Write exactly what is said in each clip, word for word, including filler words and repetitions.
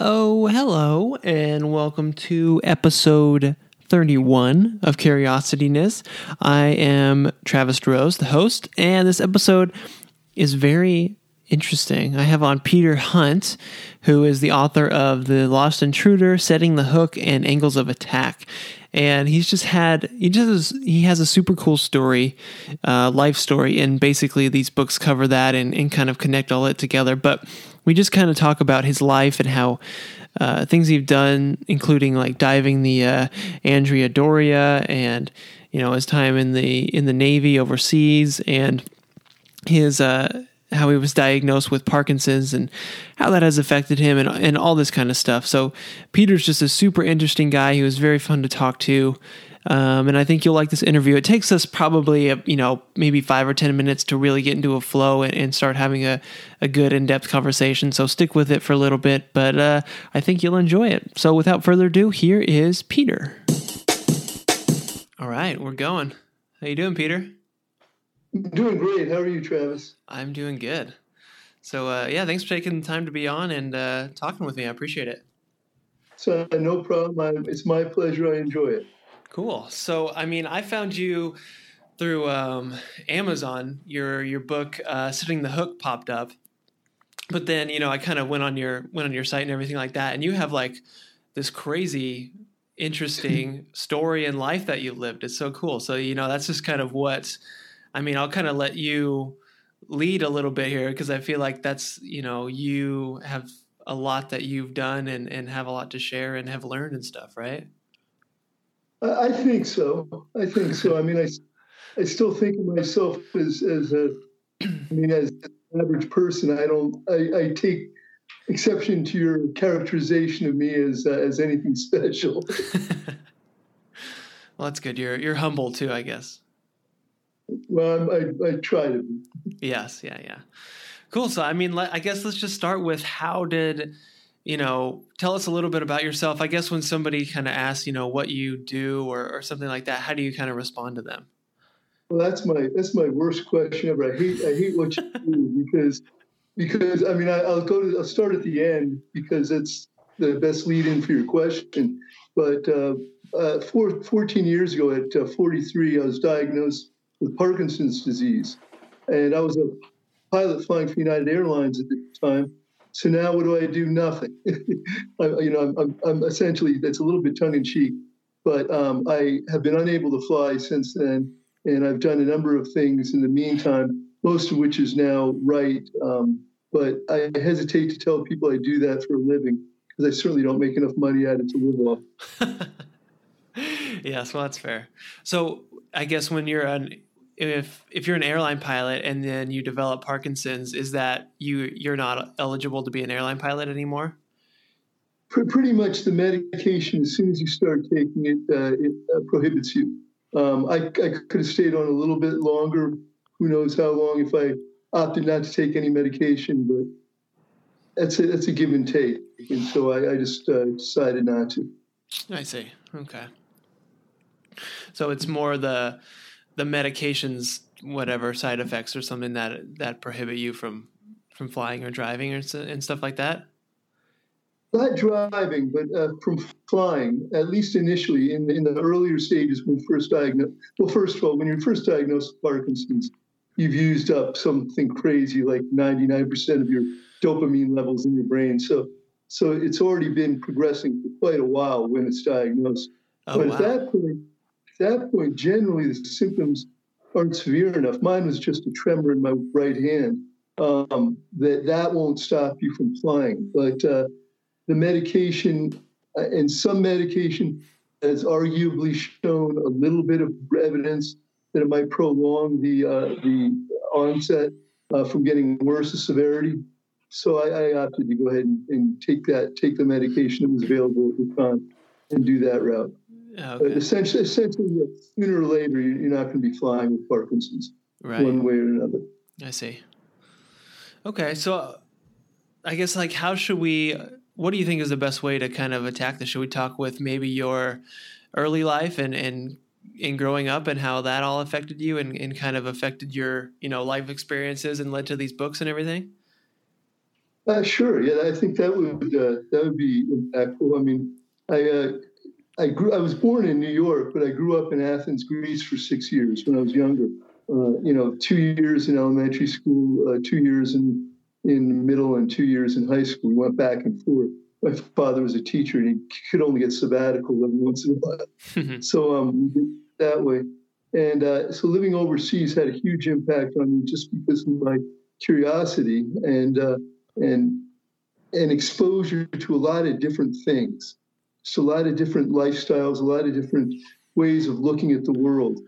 Oh, hello, and welcome to episode thirty-one of Curiosityness. I am Travis Rose, the host, and this episode is very interesting. I have on Peter Hunt, who is the author of The Lost Intruder, Setting the Hook, and Angles of Attack. And he's just had, he just he has a super cool story, uh, life story, and basically these books cover that and, and kind of connect all it together. But we just kind of talk about his life and how uh, things he's done, including like diving the uh, Andrea Doria, and you know his time in the in the Navy overseas, and his uh, how he was diagnosed with Parkinson's and how that has affected him, and and all this kind of stuff. So Peter's just a super interesting guy. He was very fun to talk to. Um, and I think you'll like this interview. It takes us probably, you know, maybe five or ten minutes to really get into a flow and, and start having a, a good in-depth conversation. So stick with it for a little bit, but uh, I think you'll enjoy it. So without further ado, here is Peter. All right, we're going. How you doing, Peter? Doing great. How are you, Travis? I'm doing good. So uh, yeah, thanks for taking the time to be on and uh, talking with me. I appreciate it. So uh, no problem. I, it's my pleasure. I enjoy it. Cool. So, I mean, I found you through um, Amazon. Your your book, uh, "Setting the Hook," popped up, but then you know I kind of went on your went on your site and everything like that. And you have like this crazy, interesting story and life that you lived. It's so cool. So you know that's just kind of what I mean. I'll kind of let you lead a little bit here because I feel like that's you know you have a lot that you've done and, and have a lot to share and have learned and stuff, right? I think so. I think so. I mean, I, I still think of myself as, as a, I mean, as an average person. I don't. I, I take exception to your characterization of me as uh, as anything special. Well, that's good. You're you're humble too, I guess. Well, I I, I try to be. Yes. Yeah. Yeah. Cool. So, I mean, let, I guess let's just start with how did. You know, tell us a little bit about yourself. I guess when somebody kind of asks, you know, what you do or, or something like that, how do you kind of respond to them? Well, that's my that's my worst question ever. I hate I hate what you do because because I mean I, I'll go to I'll start at the end because it's the best lead in for your question. But uh, uh, four, fourteen years ago, at uh, forty-three, I was diagnosed with Parkinson's disease, and I was a pilot flying for United Airlines at the time. So now what do I do? Nothing. I, you know, I'm, I'm essentially, that's a little bit tongue-in-cheek, but um, I have been unable to fly since then, and I've done a number of things in the meantime, most of which is now right, um, but I hesitate to tell people I do that for a living, because I certainly don't make enough money out of it to live off. Yes, well, that's fair. So I guess when you're on... If if you're an airline pilot and then you develop Parkinson's, is that you you're not eligible to be an airline pilot anymore? Pretty much the medication, as soon as you start taking it, uh, it uh, prohibits you. Um, I, I could have stayed on a little bit longer. Who knows how long if I opted not to take any medication, but that's a, that's a give and take. And so I, I just uh, decided not to. I see. Okay. So it's more the... the medications, whatever side effects or something that that prohibit you from, from flying or driving or and stuff like that? Not driving, but uh, from flying, at least initially in, in the earlier stages when first diagnosed. Well, first of all, when you're first diagnosed with Parkinson's, you've used up something crazy like ninety-nine percent of your dopamine levels in your brain. So so it's already been progressing for quite a while when it's diagnosed. Oh, but wow. At that point, that point, generally, the symptoms aren't severe enough. Mine was just a tremor in my right hand. Um, that that won't stop you from flying. But uh, the medication, uh, and some medication has arguably shown a little bit of evidence that it might prolong the uh, the onset uh, from getting worse in severity. So I, I opted to go ahead and, and take that, take the medication that was available at the time and do that route. Okay. But essentially, essentially, sooner or later, you're not going to be flying with Parkinson's, right, one way or another. I see. Okay, so I guess like how should we – what do you think is the best way to kind of attack this? Should we talk with maybe your early life and and, and growing up and how that all affected you and, and kind of affected your, you know, life experiences and led to these books and everything? Uh, sure. Yeah, I think that would uh, that would be impactful. I mean, I uh, I grew. I was born in New York, but I grew up in Athens, Greece, for six years when I was younger. Uh, you know, two years in elementary school, uh, two years in in middle, and two years in high school. We went back and forth. My father was a teacher, and he could only get sabbatical every once in a while. So um, that way, and uh, so living overseas had a huge impact on me, just because of my curiosity and uh, and and exposure to a lot of different things. So a lot of different lifestyles, a lot of different ways of looking at the world,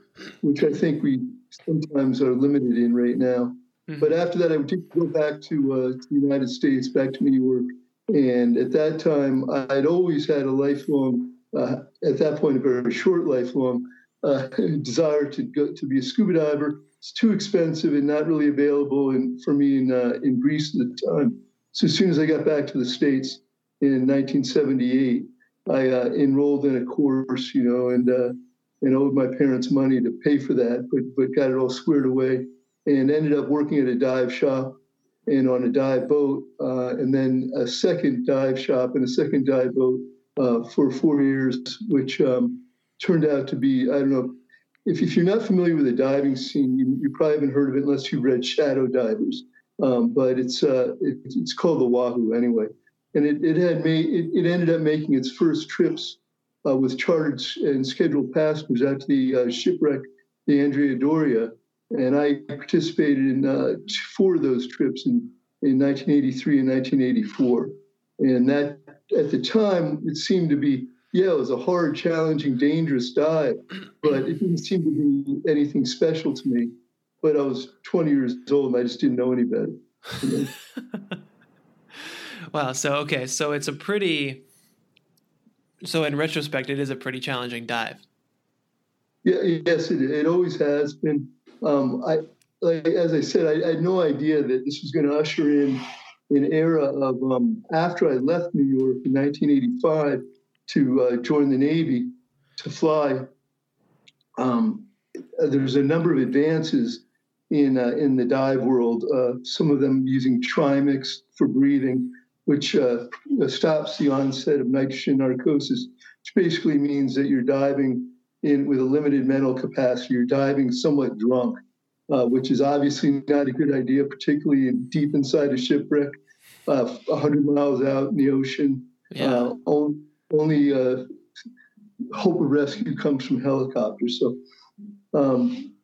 which I think we sometimes are limited in right now. Mm-hmm. But after that, I did go back to, uh, to the United States, back to New York. And at that time, I'd always had a lifelong, uh, at that point, a very short lifelong uh, desire to go to be a scuba diver. It's too expensive and not really available in, for me in uh, in Greece at the time. So as soon as I got back to the States in nineteen seventy-eight, I uh, enrolled in a course, you know, and uh, and owed my parents money to pay for that, but but got it all squared away, and ended up working at a dive shop and on a dive boat, uh, and then a second dive shop and a second dive boat uh, for four years, which um, turned out to be, I don't know, if, if you're not familiar with the diving scene, you, you probably haven't heard of it unless you've read Shadow Divers, um, but it's uh, it, it's called the Wahoo anyway. And it, it had made, it, it ended up making its first trips uh, with chartered and scheduled passengers after the uh, shipwreck, the Andrea Doria. And I participated in uh, four of those trips in, in nineteen eighty-three and nineteen eighty-four. And that, at the time, it seemed to be, yeah, it was a hard, challenging, dangerous dive, but it didn't seem to be anything special to me. But I was twenty years old, and I just didn't know any better. You know? Wow. So, okay. So it's a pretty, so in retrospect, it is a pretty challenging dive. Yeah. Yes, it, it always has been. Um, I, like, as I said, I, I had no idea that this was going to usher in an era of, um, after I left New York in nineteen eighty-five to uh, join the Navy to fly. Um, there's a number of advances in, uh, in the dive world. Uh, some of them using trimix for breathing, which uh, stops the onset of nitrogen narcosis, which basically means that you're diving in with a limited mental capacity. You're diving somewhat drunk, uh, which is obviously not a good idea, particularly in, deep inside a shipwreck, uh, one hundred miles out in the ocean. Yeah. Uh, on, only uh, hope of rescue comes from helicopters. So um,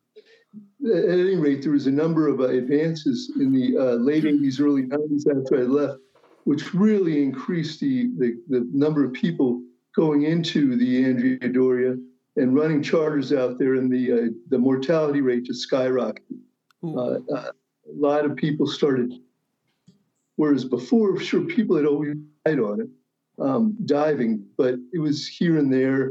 at any rate, there was a number of uh, advances in the uh, late eighties, early nineties after I left, which really increased the, the, the number of people going into the Andrea Doria and running charters out there, and the uh, the mortality rate just skyrocketed. Uh, a lot of people started, whereas before, sure, people had always died on it, um, diving, but it was here and there,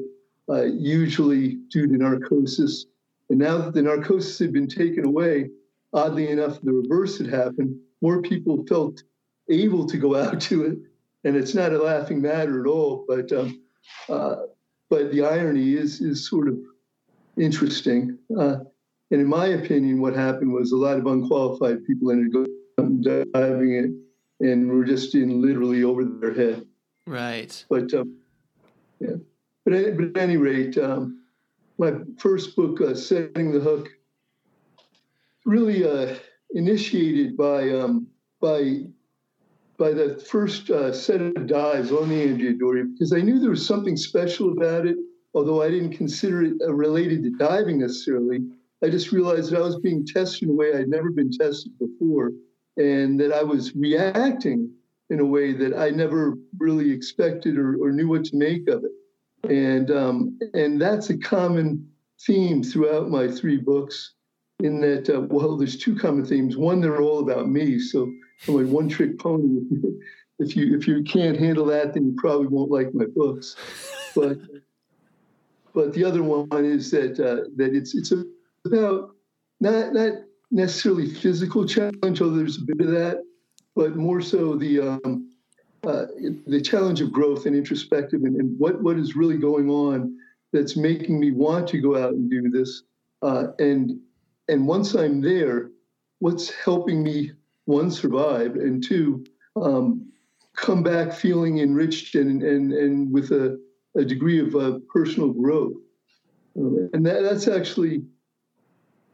uh, usually due to narcosis. And now that the narcosis had been taken away, oddly enough, the reverse had happened. More people felt able to go out to it, and it's not a laughing matter at all, but um, uh, But the irony is is sort of interesting. Uh, and in my opinion, what happened was a lot of unqualified people ended up diving it and were just in literally over their head. Right. But um, yeah. But, but at any rate, um, my first book, uh, Setting the Hook, really uh, initiated by um, by by the first uh, set of dives on the Andrea Doria, because I knew there was something special about it, although I didn't consider it related to diving necessarily. I just realized that I was being tested in a way I'd never been tested before, and that I was reacting in a way that I never really expected or, or knew what to make of it. And um, and that's a common theme throughout my three books, in that, uh, well, there's two common themes. One, they're all about me, so I'm like one trick pony. If you if you can't handle that, then you probably won't like my books. But but the other one is that uh, that it's it's about not not necessarily physical challenge, although there's a bit of that, but more so the um, uh, the challenge of growth and introspective, and, and what what is really going on that's making me want to go out and do this, uh, and and once I'm there, what's helping me, one, survive, and two, um, come back feeling enriched and and, and with a, a degree of uh, personal growth. Um, and that, that's actually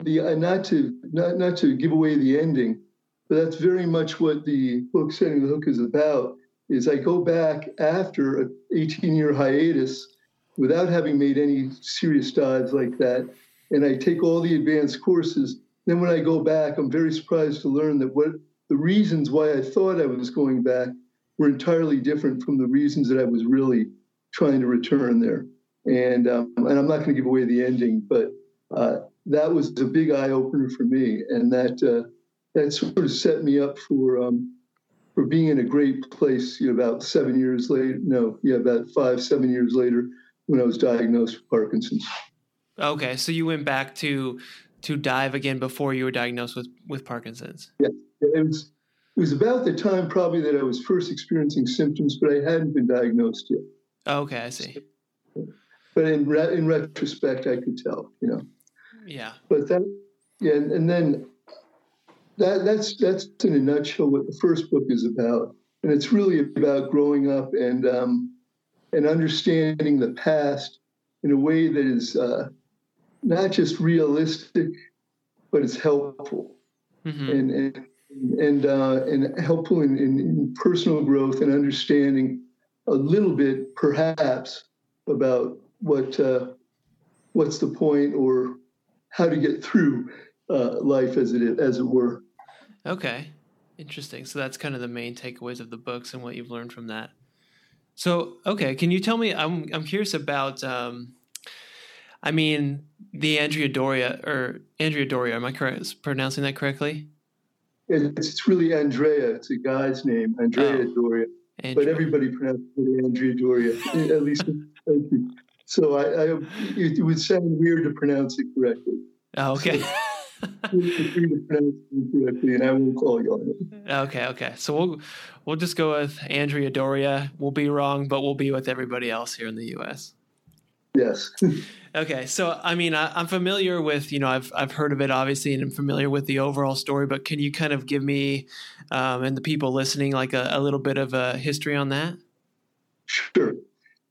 the uh, not to not not to give away the ending, but that's very much what the book Setting the Hook is about. Is I go back after an eighteen-year hiatus without having made any serious dives like that, and I take all the advanced courses. Then when I go back, I'm very surprised to learn that what the reasons why I thought I was going back were entirely different from the reasons that I was really trying to return there. And um, and I'm not going to give away the ending, but uh, that was a big eye-opener for me, and that uh, that sort of set me up for um, for being in a great place. You know, about seven years later, no, yeah, about five, seven years later, when I was diagnosed with Parkinson's. Okay, so you went back to to dive again before you were diagnosed with, with Parkinson's. Yeah, it was it was about the time probably that I was first experiencing symptoms, but I hadn't been diagnosed yet. Okay, I see. But in re- in retrospect, I could tell, you know. Yeah. But that, yeah, and, and then that that's that's in a nutshell what the first book is about, and it's really about growing up and um, and understanding the past in a way that is uh, not just realistic, but it's helpful, mm-hmm. and and and, uh, and helpful in, in, in personal growth and understanding a little bit, perhaps, about what uh, what's the point or how to get through uh, life as it as it were. Okay, interesting. So that's kind of the main takeaways of the books and what you've learned from that. So, okay, can you tell me, I'm I'm curious about, um, I mean, the Andrea Doria, or Andrea Doria, am I correct, pronouncing that correctly? It's, it's really Andrea, it's a guy's name, Andrea oh. Doria, Andrea. But everybody pronounces it Andrea Doria, at least. So I, I, it would sound weird to pronounce it correctly. Oh, okay. So, and I will call you on it. Okay, okay. So we'll we'll just go with Andrea Doria. We'll be wrong, but we'll be with everybody else here in the U S. Yes. Okay. So I mean, I, I'm familiar with, you know, I've I've heard of it obviously, and I'm familiar with the overall story. But can you kind of give me um, and the people listening like a, a little bit of a history on that? Sure.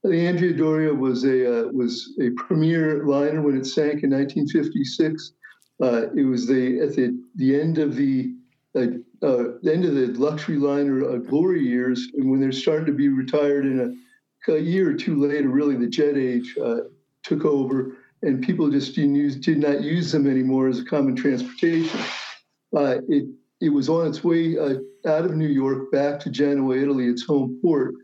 The Andrea Doria was a uh, was a premier liner when it sank in nineteen fifty-six. Uh, it was the at the, the end of the uh, uh, the end of the luxury liner uh, glory years, and when they're starting to be retired in a, a year or two later, really the jet age uh, took over, and people just didn't use, did not use them anymore as a common transportation. Uh, it it was on its way uh, out of New York back to Genoa, Italy, its home port,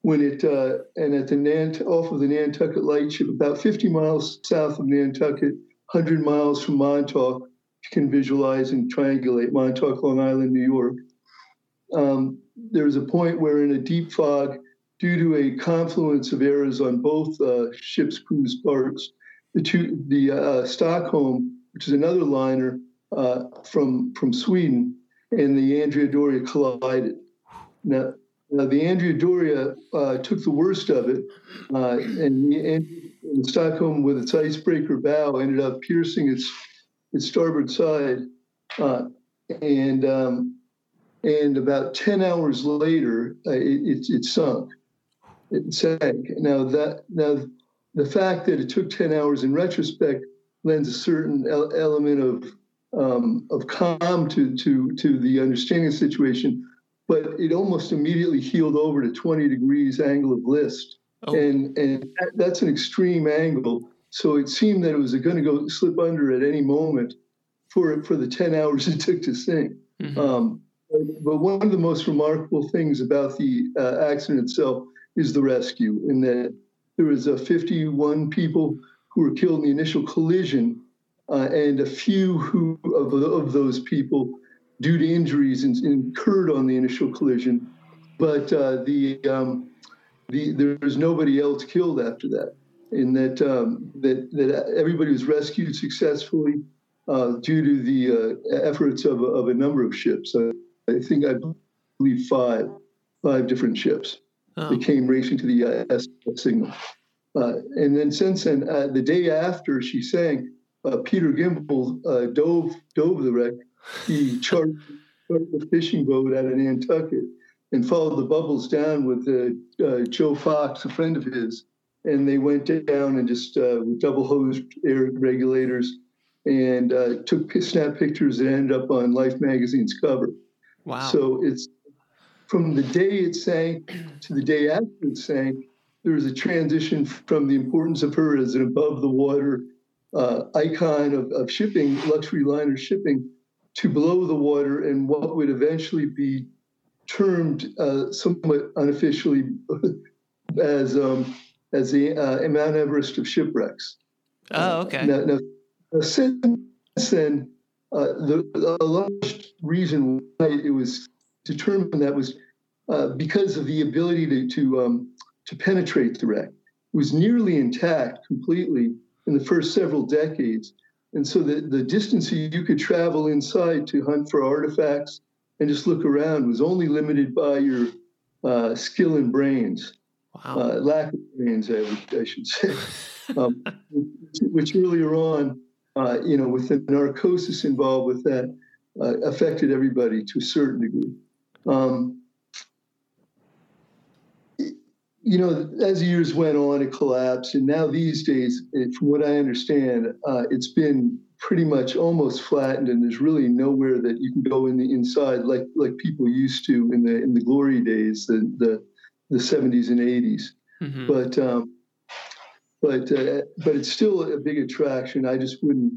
when it uh, and at the Nant off of the Nantucket Lightship, about fifty miles south of Nantucket. one hundred miles from Montauk, you can visualize and triangulate Montauk, Long Island, New York. Um, there's a point where in a deep fog, due to a confluence of errors on both uh, ship's crew's parts, the, two, the uh, Stockholm, which is another liner uh, from, from Sweden, and the Andrea Doria collided. Now, now the Andrea Doria uh, took the worst of it, uh, and the Andrea in Stockholm, with its icebreaker bow, ended up piercing its its starboard side, uh, and um, and about ten hours later, uh, it, it it sunk. It sank. Now that now the fact that it took ten hours in retrospect lends a certain el- element of um, of calm to to to the understanding of the situation, but it almost immediately heeled over to twenty degrees angle of list. Oh. And and that's an extreme angle, so it seemed that it was going to go slip under at any moment for for the ten hours it took to sink. Mm-hmm. Um, but one of the most remarkable things about the uh, accident itself is the rescue, in that there was uh, fifty-one people who were killed in the initial collision, uh, and a few who of, of those people, due to injuries, in, incurred on the initial collision. But uh, the um, The, there was nobody else killed after that, in that um, that that everybody was rescued successfully uh, due to the uh, efforts of of a number of ships. Uh, I think I believe five five different ships oh. that came racing to the S O S signal. Uh, and then since then, uh, the day after she sank, uh, Peter Gimbel uh, dove dove the wreck. He chartered a fishing boat out of Nantucket and followed the bubbles down with uh, uh, Joe Fox, a friend of his. And they went down and just uh, with double hose air regulators and uh, took snap pictures that ended up on Life magazine's cover. Wow. So it's from the day it sank to the day after it sank, there was a transition from the importance of her as an above the water uh, icon of, of shipping, luxury liner shipping, to below the water and what would eventually be termed uh, somewhat unofficially as um, as the uh, Mount Everest of shipwrecks. Oh, okay. Uh, now, now, since then, uh, the, a large reason why it was determined that was uh, because of the ability to to, um, to penetrate the wreck. It was nearly intact completely in the first several decades. And so the, the distance you could travel inside to hunt for artifacts and just look around was only limited by your uh, skill and brains. Wow. Uh, lack of brains, I, would, I should say. um, which, which earlier on, uh, you know, with the narcosis involved with that, uh, affected everybody to a certain degree. Um, you know, as the years went on, it collapsed. And now these days, it, from what I understand, uh, it's been pretty much almost flattened, and there's really nowhere that you can go in the inside like like people used to in the in the glory days, the the, the seventies and eighties. Mm-hmm. But um, but uh, but it's still a big attraction. I just wouldn't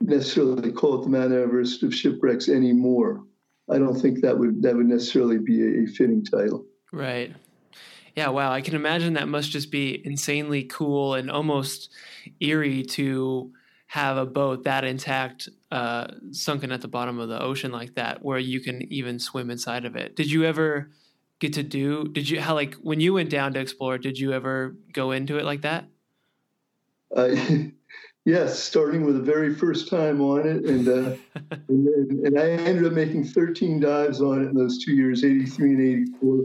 necessarily call it the Mount Everest of shipwrecks anymore. I don't think that would that would necessarily be a fitting title. Right. Yeah, wow. I can imagine that must just be insanely cool and almost eerie to have a boat that intact, uh, sunken at the bottom of the ocean like that, where you can even swim inside of it. Did you ever get to do, did you, how, like when you went down to explore, did you ever go into it like that? Uh, yes. Starting with the very first time on it. And, uh, and, and, and I ended up making thirteen dives on it in those two years, eighty-three and eighty-four.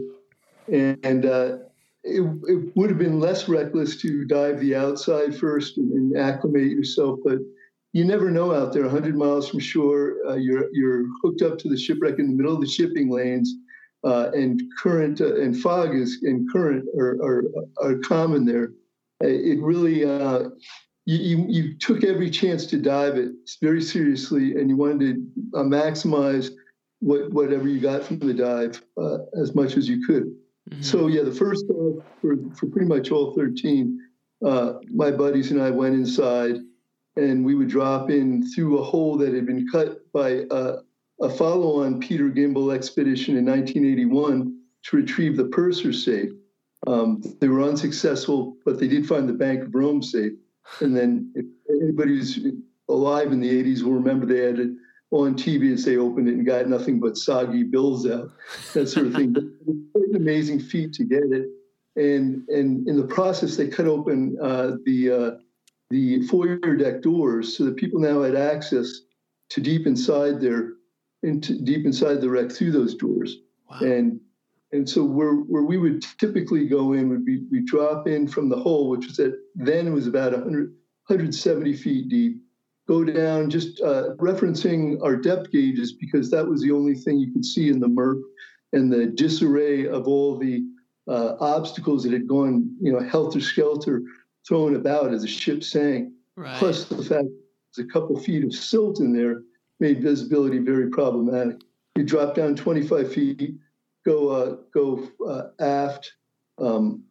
And, and uh, It, it would have been less reckless to dive the outside first and, and acclimate yourself, but you never know out there. one hundred miles from shore, uh, you're you're hooked up to the shipwreck in the middle of the shipping lanes, uh, and current uh, and fog is and current are are, are common there. It really uh, you you took every chance to dive it very seriously, and you wanted to uh, maximize what whatever you got from the dive uh, as much as you could. Mm-hmm. So, yeah, the first dive for, for pretty much all thirteen, uh, my buddies and I went inside, and we would drop in through a hole that had been cut by uh, a follow-on Peter Gimbel expedition in nineteen eighty-one to retrieve the Purser safe. Um, they were unsuccessful, but they did find the Bank of Rome safe. And then if anybody who's alive in the eighties will remember they had it on T V as they opened it and got nothing but soggy bills out, that sort of thing. But it was quite an amazing feat to get it. And and in the process, they cut open uh, the uh, the foyer deck doors so that people now had access to deep inside their into deep inside the wreck through those doors. Wow. And and so where where we would typically go in would be we drop in from the hole, which was at then it was about one hundred, one hundred seventy feet deep. Go down, just uh, referencing our depth gauges because that was the only thing you could see in the murk and the disarray of all the uh, obstacles that had gone, you know, helter-skelter thrown about as the ship sank. Right. Plus the fact there's a couple feet of silt in there made visibility very problematic. You drop down twenty-five feet, go uh, go uh, aft um,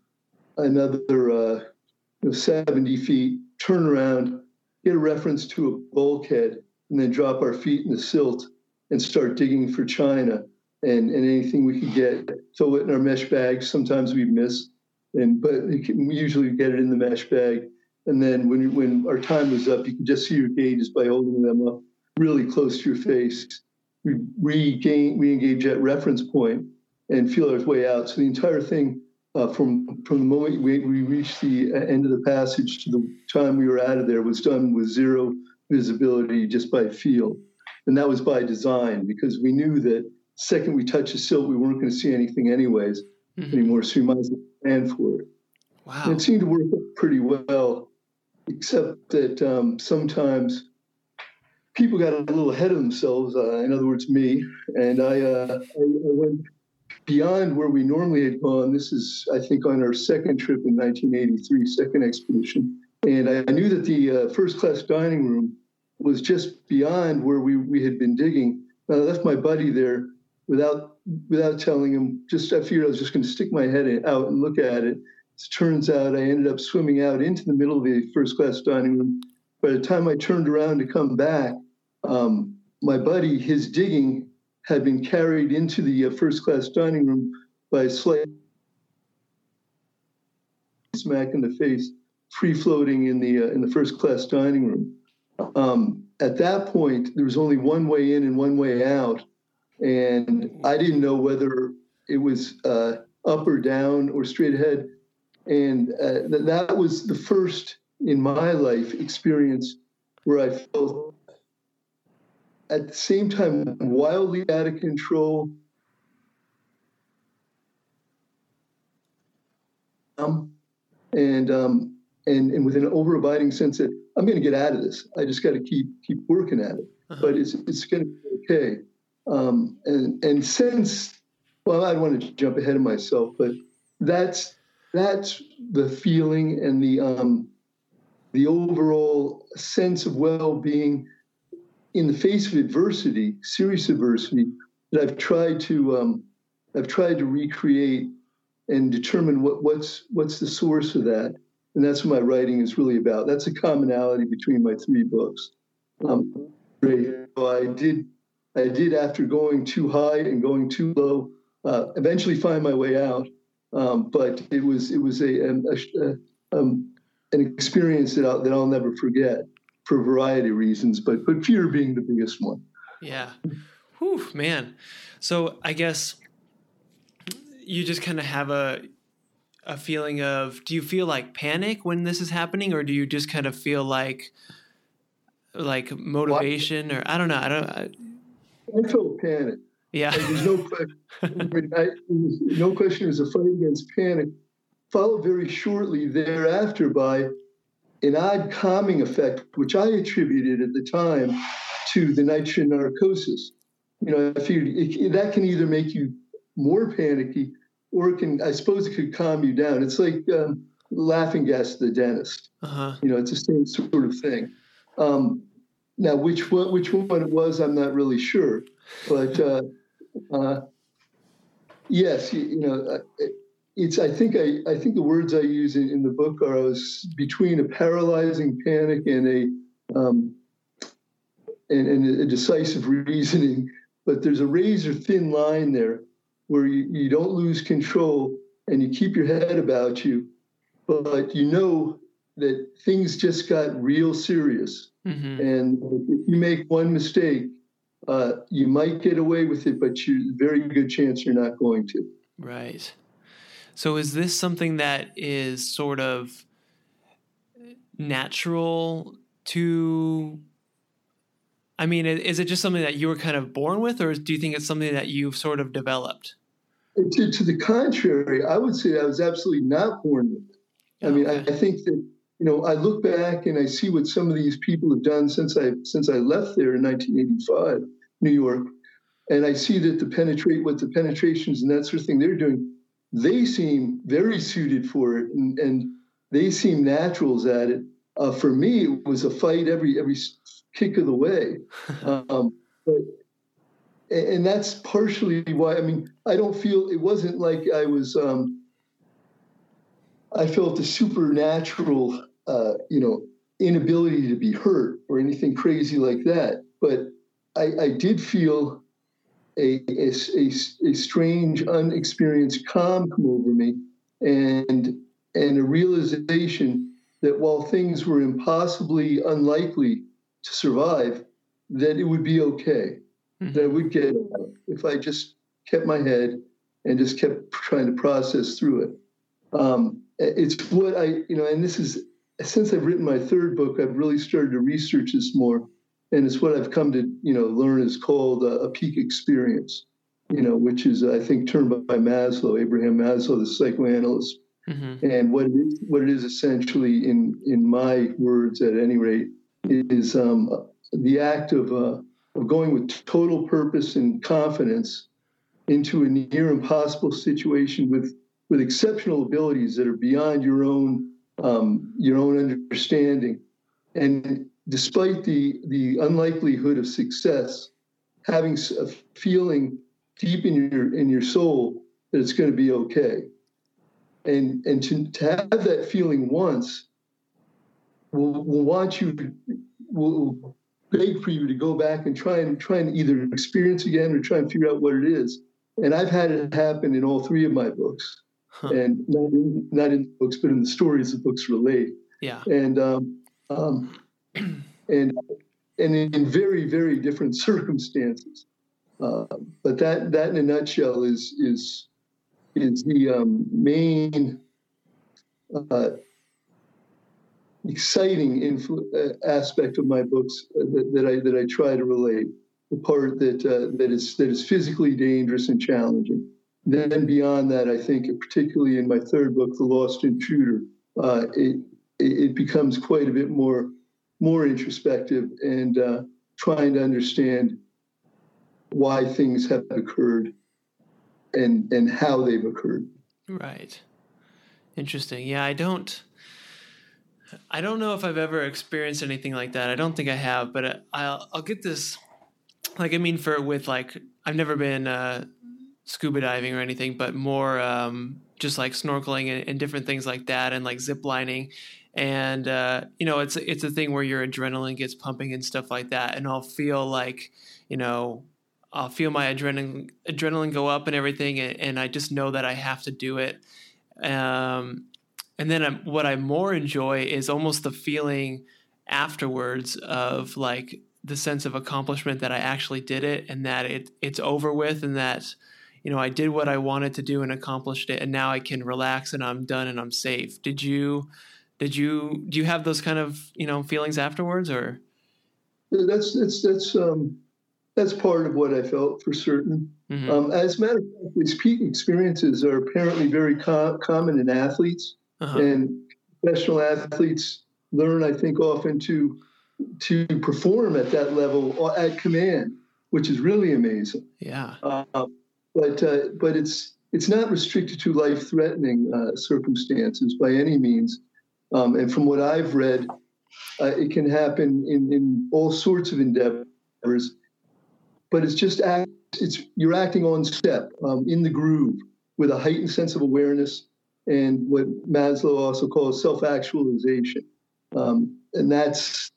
another uh, you know, seventy feet, turn around, get a reference to a bulkhead, and then drop our feet in the silt and start digging for china and, and anything we could get. Throw it in our mesh bag. Sometimes we miss, and but we usually get it in the mesh bag. And then when when our time was up, you could just see your gauges by holding them up really close to your face. We regain, we engage that reference point and feel our way out. So the entire thing Uh, from from the moment we, we reached the end of the passage to the time we were out of there was done with zero visibility just by feel. And that was by design because we knew that the second we touched the silt, we weren't going to see anything anyways mm-hmm. anymore. So we might as well plan for it. Wow. And it seemed to work out pretty well, except that um, sometimes people got a little ahead of themselves, uh, in other words, me, and I, uh, I, I went beyond where we normally had gone. This is, I think, on our second trip in nineteen eighty-three, second expedition. And I knew that the uh, first-class dining room was just beyond where we, we had been digging. And I left my buddy there without without telling him. Just I figured I was just going to stick my head out and look at it. As it turns out, I ended up swimming out into the middle of the first-class dining room. By the time I turned around to come back, um, my buddy, his digging had been carried into the uh, first-class dining room by a slight smack in the face, free-floating in the uh, in the first-class dining room. Um, at that point, there was only one way in and one way out, and I didn't know whether it was uh, up or down or straight ahead. And uh, th- that was the first in my life experience where I felt at the same time wildly out of control. Um, and um, and and with an overabiding sense that I'm going to get out of this. I just got to keep keep working at it. Uh-huh. But it's it's going to be okay. Um, and and since, well, I want to jump ahead of myself, but that's that's the feeling and the um, the overall sense of well-being in the face of adversity, serious adversity, that I've tried to um, I've tried to recreate and determine what, what's what's the source of that. And that's what my writing is really about. That's a commonality between my three books. Um, I did, I did after going too high and going too low, uh, eventually find my way out. Um, but it was it was a, a, a um, an experience that I'll, that I'll never forget for a variety of reasons, but but fear being the biggest one. Yeah, whew, man. So I guess you just kind of have a. a feeling of, do you feel like panic when this is happening, or do you just kind of feel like, like motivation, well, I, or I don't know. I don't. I, I felt panic. Yeah. Like, there's no question. I, no question. It was a fight against panic, followed very shortly thereafter by an odd calming effect, which I attributed at the time to the nitrogen narcosis. You know, I figured it, that can either make you more panicky, or it can, I suppose it could calm you down. It's like um, laughing gas to the dentist. Uh-huh. You know, it's the same sort of thing. Um, now, which one, which one it was, I'm not really sure. But uh, uh, yes, you, you know, it's. I think I, I think the words I use in, in the book are I was between a paralyzing panic and a um, and, and a decisive reasoning. But there's a razor thin line there, where you, you don't lose control and you keep your head about you, but you know that things just got real serious. Mm-hmm. And if you make one mistake, uh, you might get away with it, but you very good chance you're not going to. Right. So is this something that is sort of natural to... I mean, is it just something that you were kind of born with, or do you think it's something that you've sort of developed? To, to the contrary, I would say I was absolutely not born with it. I mean, I, I think that, you know, I look back and I see what some of these people have done since I since I left there in nineteen eighty-five, New York, and I see that the penetrate what the penetrations and that sort of thing they're doing, they seem very suited for it, and, and they seem naturals at it. Uh, for me, it was a fight every every kick of the way. Um, but, and that's partially why, I mean, I don't feel, it wasn't like I was, um, I felt a supernatural, uh, you know, inability to be hurt or anything crazy like that. But I, I did feel a, a, a, a strange, unexperienced calm come over me and and a realization that while things were impossibly unlikely to survive, that it would be okay. That I would get out if I just kept my head and just kept trying to process through it. Um, it's what I, you know, and this is, since I've written my third book, I've really started to research this more. And it's what I've come to, you know, learn is called a, a peak experience, you know, which is, I think, termed by Maslow, Abraham Maslow, the psychoanalyst. Mm-hmm. And what it is, what it is essentially, in, in my words at any rate, is um, the act of... Uh, of going with total purpose and confidence into a near impossible situation with with exceptional abilities that are beyond your own um, your own understanding. And despite the the unlikelihood of success, having a feeling deep in your in your soul that it's going to be okay. And and to, to have that feeling once will will want you will beg for you to go back and try and try and either experience again or try and figure out what it is. And I've had it happen in all three of my books. Huh. And not in, not in the books, but in the stories the books relate. Yeah. And um, um, and and in very, very different circumstances. Uh, but that that in a nutshell is is is the um, main uh, exciting influ- aspect of my books that, that I that I try to relate. The part that uh, that is that is physically dangerous and challenging. Then beyond that, I think, particularly in my third book, The Lost Intruder, uh, it it becomes quite a bit more more introspective and uh, trying to understand why things have occurred and and how they've occurred. Right. Interesting. Yeah, I don't. I don't know if I've ever experienced anything like that. I don't think I have, but I'll I'll get this. Like, I mean, for with like, I've never been uh, scuba diving or anything, but more um, just like snorkeling and, and different things like that, and like zip lining, and uh, you know, it's it's a thing where your adrenaline gets pumping and stuff like that, and I'll feel like, you know, I'll feel my adrenaline adrenaline go up and everything, and, and I just know that I have to do it. Um, and then I'm, what I more enjoy is almost the feeling afterwards of like the sense of accomplishment that I actually did it, and that it it's over with, and that, you know, I did what I wanted to do and accomplished it, and now I can relax and I'm done and I'm safe. Did you, did you, do you have those kind of, you know, feelings afterwards, or? That's, that's, that's, um, that's part of what I felt for certain. Mm-hmm. Um, as a matter of fact, these peak experiences are apparently very com- common in athletes, uh-huh. and professional athletes learn, I think, often to, to perform at that level at command, which is really amazing. Yeah. Uh, but uh, but it's it's not restricted to life-threatening uh, circumstances by any means. Um, and from what I've read, uh, it can happen in, in all sorts of endeavors. But it's just act, it's you're acting on step, um, in the groove, with a heightened sense of awareness and what Maslow also calls self-actualization. Um, and that's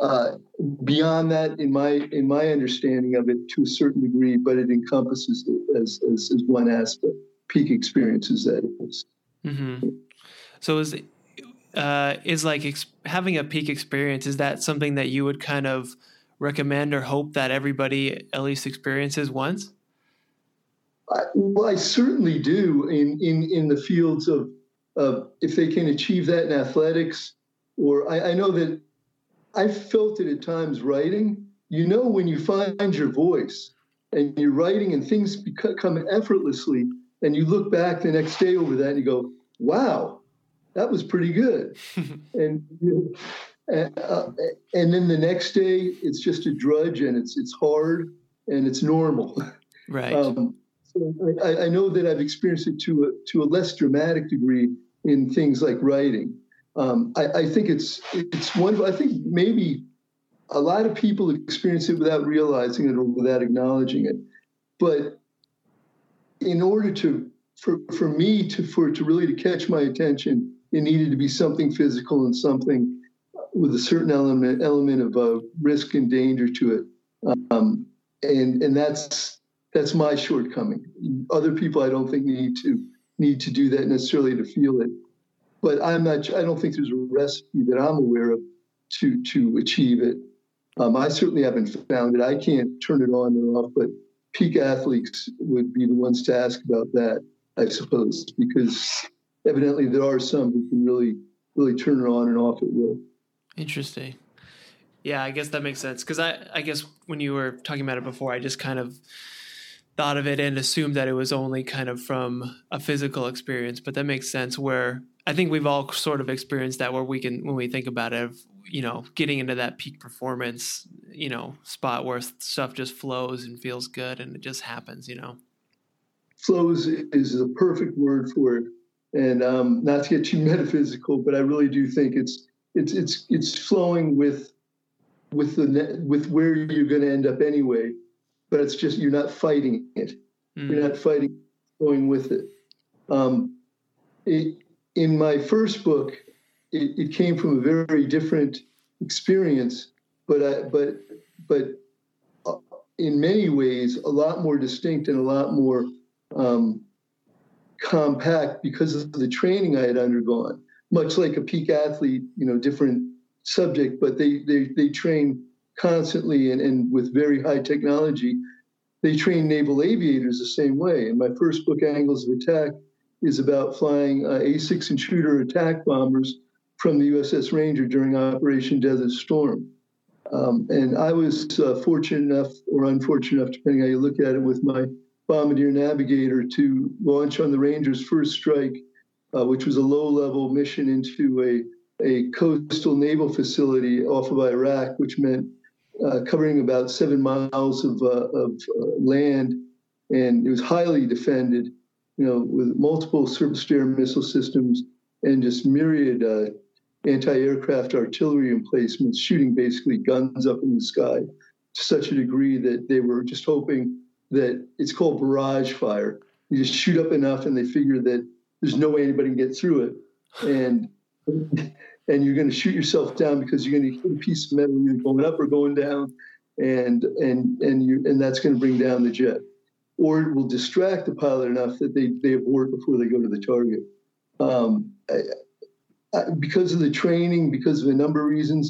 Uh, beyond that, in my in my understanding of it, to a certain degree, but it encompasses it as, as as one aspect. Peak experiences, that is. Mm-hmm. So is uh, is like ex- having a peak experience, is that something that you would kind of recommend or hope that everybody at least experiences once? I, well, I certainly do. In in in the fields of of if they can achieve that in athletics, or I, I know that. I felt it at times writing. You know, when you find your voice and you're writing and things become, come effortlessly, and you look back the next day over that and you go, wow, that was pretty good. and you know, uh, and then the next day, it's just a drudge, and it's it's hard, and it's normal. Right. Um, so I, I know that I've experienced it to a, to a less dramatic degree in things like writing. Um, I, I think it's it's wonderful. I think maybe a lot of people experience it without realizing it or without acknowledging it. But in order to for for me to for to really to catch my attention, it needed to be something physical and something with a certain element element of uh, risk and danger to it. Um, and and that's that's my shortcoming. Other people, I don't think need to need to do that necessarily to feel it. But I'm not. I don't think there's a recipe that I'm aware of to to achieve it. Um, I certainly haven't found it. I can't turn it on or off. But peak athletes would be the ones to ask about that, I suppose, because evidently there are some who can really, really turn it on and off at will. Interesting. Yeah, I guess that makes sense. Because I, I guess when you were talking about it before, I just kind of thought of it and assumed that it was only kind of from a physical experience. But that makes sense where. I think we've all sort of experienced that where we can, when we think about it, you know, getting into that peak performance, you know, spot where stuff just flows and feels good and it just happens, you know? flows is the perfect word for it. And um, not to get too metaphysical, but I really do think it's it's it's it's flowing with with the with where you're going to end up anyway. But it's just you're not fighting it. Mm. You're not fighting going with it. Um, it in my first book, it, it came from a very different experience, but I, but but in many ways a lot more distinct and a lot more um, compact because of the training I had undergone. Much like a peak athlete, you know, different subject, but they they they train constantly and, and with very high technology. They train naval aviators the same way. And my first book, Angles of Attack, is about flying uh, A six Intruder attack bombers from the U S S Ranger during Operation Desert Storm. Um, and I was uh, fortunate enough, or unfortunate enough, depending how you look at it, with my Bombardier Navigator to launch on the Ranger's first strike, uh, which was a low-level mission into a, a coastal naval facility off of Iraq, which meant Uh, covering about seven miles of uh, of uh, land, and it was highly defended, you know, with multiple surface-to-air missile systems and just myriad uh, anti-aircraft artillery emplacements, shooting basically guns up in the sky to such a degree that they were just hoping that it's called barrage fire. You just shoot up enough, and they figure that there's no way anybody can get through it, and. And you're going to shoot yourself down because you're going to hit a piece of metal either going up or going down, and and and you and that's going to bring down the jet, or it will distract the pilot enough that they they abort before they go to the target. Um, I, I, because of the training, because of a number of reasons,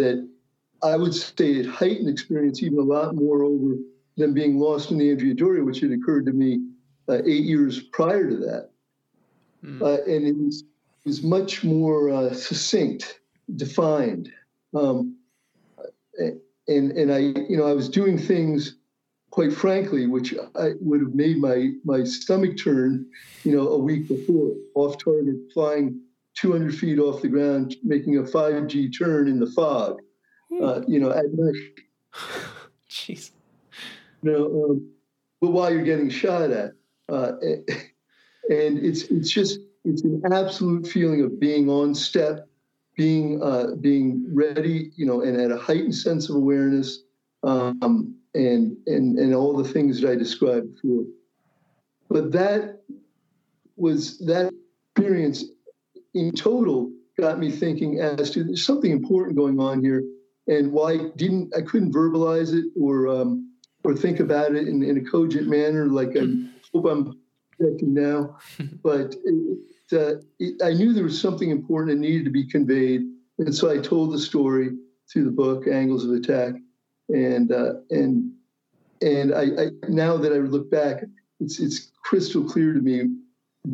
that I would say it heightened experience even a lot more over than being lost in the Andrea Doria, which had occurred to me uh, eight years prior to that, mm. uh, and it was. is much more uh, succinct, defined, um, and and I you know I was doing things, quite frankly, which I would have made my my stomach turn, you know, a week before, off target, flying two hundred feet off the ground, making a five G turn in the fog, uh, you know, at night. Jeez. You know, um, but while you're getting shot at, uh, and it's it's just. It's an absolute feeling of being on step, being uh, being ready, you know, and at a heightened sense of awareness, um, and and and all the things that I described before. But that was that experience in total got me thinking as to there's something important going on here, and why didn't I couldn't verbalize it or um, or think about it in, in a cogent manner like I hope I'm projecting now, but. It, Uh, it, I knew there was something important that needed to be conveyed, and so I told the story through the book Angles of Attack, and uh, and and I, I now that I look back, it's it's crystal clear to me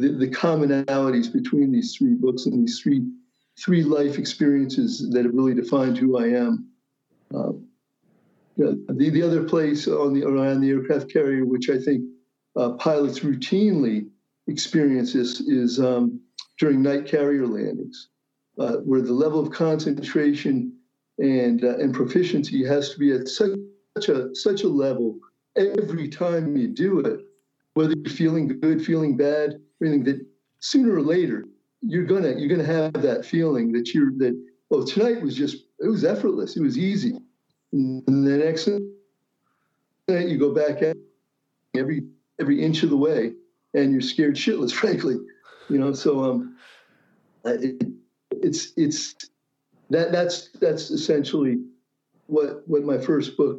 the, the commonalities between these three books and these three three life experiences that have really defined who I am. Um, the the other place on the around the aircraft carrier, which I think uh, pilots routinely. Experiences is um, during night carrier landings, uh, where the level of concentration and uh, and proficiency has to be at such, such a such a level every time you do it, whether you're feeling good, feeling bad, or anything, that sooner or later you're gonna you're gonna have that feeling that you're that well tonight was just it was effortless, it was easy, and the next night you go back at every every inch of the way. And you're scared shitless, frankly, you know. So um, it, it's it's that that's that's essentially what what my first book,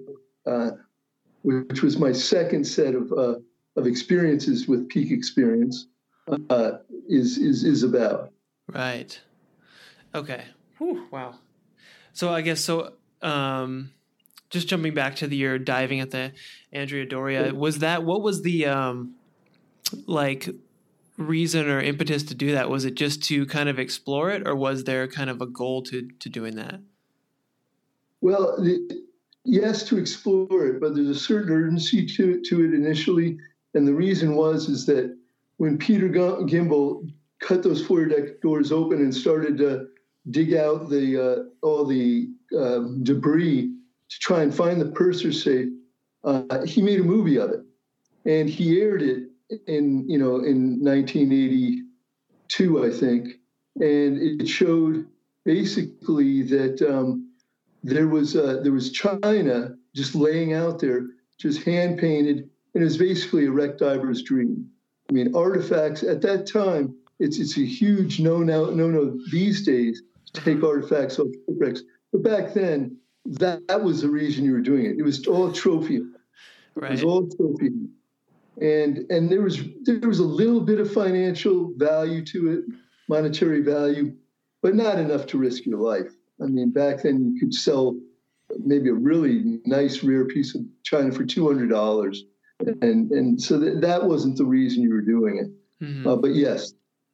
uh, which was my second set of uh, of experiences with peak experience, uh, is is is about. Right. Okay. Whew, wow. So I guess so. Um, just jumping back to the year diving at the Andrea Doria, was that what was the um. like reason or impetus to do that? Was it just to kind of explore it, or was there kind of a goal to, to doing that? Well, the, yes, to explore it, but there's a certain urgency to, to it initially. And the reason was, is that when Peter Gimbel cut those forward deck doors open and started to dig out the, uh, all the, uh, debris to try and find the purser safe, uh, he made a movie of it and he aired it. in, you know, in nineteen eighty-two, I think. And it showed basically that um, there was uh, there was China just laying out there, just hand painted, and it was basically a wreck diver's dream. I mean, artifacts at that time, it's it's a huge no-no no-no these days to take artifacts off shipwrecks. But back then, that, that was the reason you were doing it. It was all trophy. Right. It was all trophy. And and there was there was a little bit of financial value to it, monetary value, but not enough to risk your life. I mean, back then you could sell maybe a really nice rare piece of china for two hundred dollars. And and so th- that wasn't the reason you were doing it. Mm-hmm. Uh, but yes,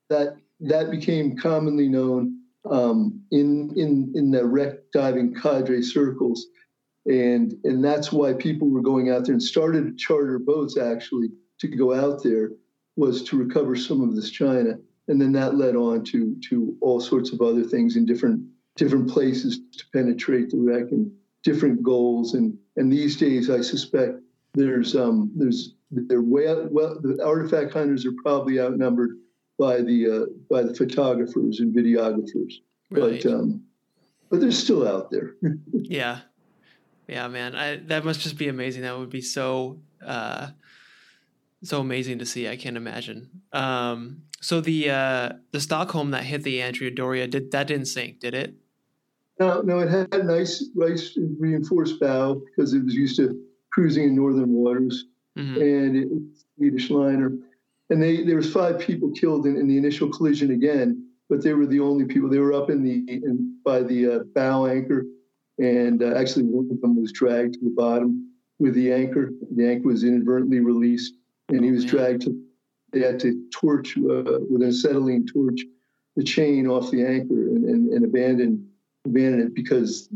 that that became commonly known um, in in in the wreck diving cadre circles. And and that's why people were going out there and started charter boats, actually, to go out there, was to recover some of this china. And then that led on to to all sorts of other things in different different places to penetrate the wreck and different goals. And and these days, I suspect there's um there's they're way out, well the artifact hunters are probably outnumbered by the uh, by the photographers and videographers. Right. But um, but they're still out there. Yeah. Yeah, man, I, that must just be amazing. That would be so, uh, so amazing to see. I can't imagine. Um, so the uh, the Stockholm that hit the Andrea Doria, did that didn't sink, did it? No, no, it had a nice, nice reinforced bow because it was used to cruising in northern waters, mm-hmm. and it was a Swedish liner. And they there was five people killed in, in the initial collision again, but they were the only people. They were up in the in, by the uh, bow anchor. And uh, actually, one of them was dragged to the bottom with the anchor. The anchor was inadvertently released, and he was dragged to. They had to torch uh, with an acetylene torch the chain off the anchor and, and, and abandon abandon it because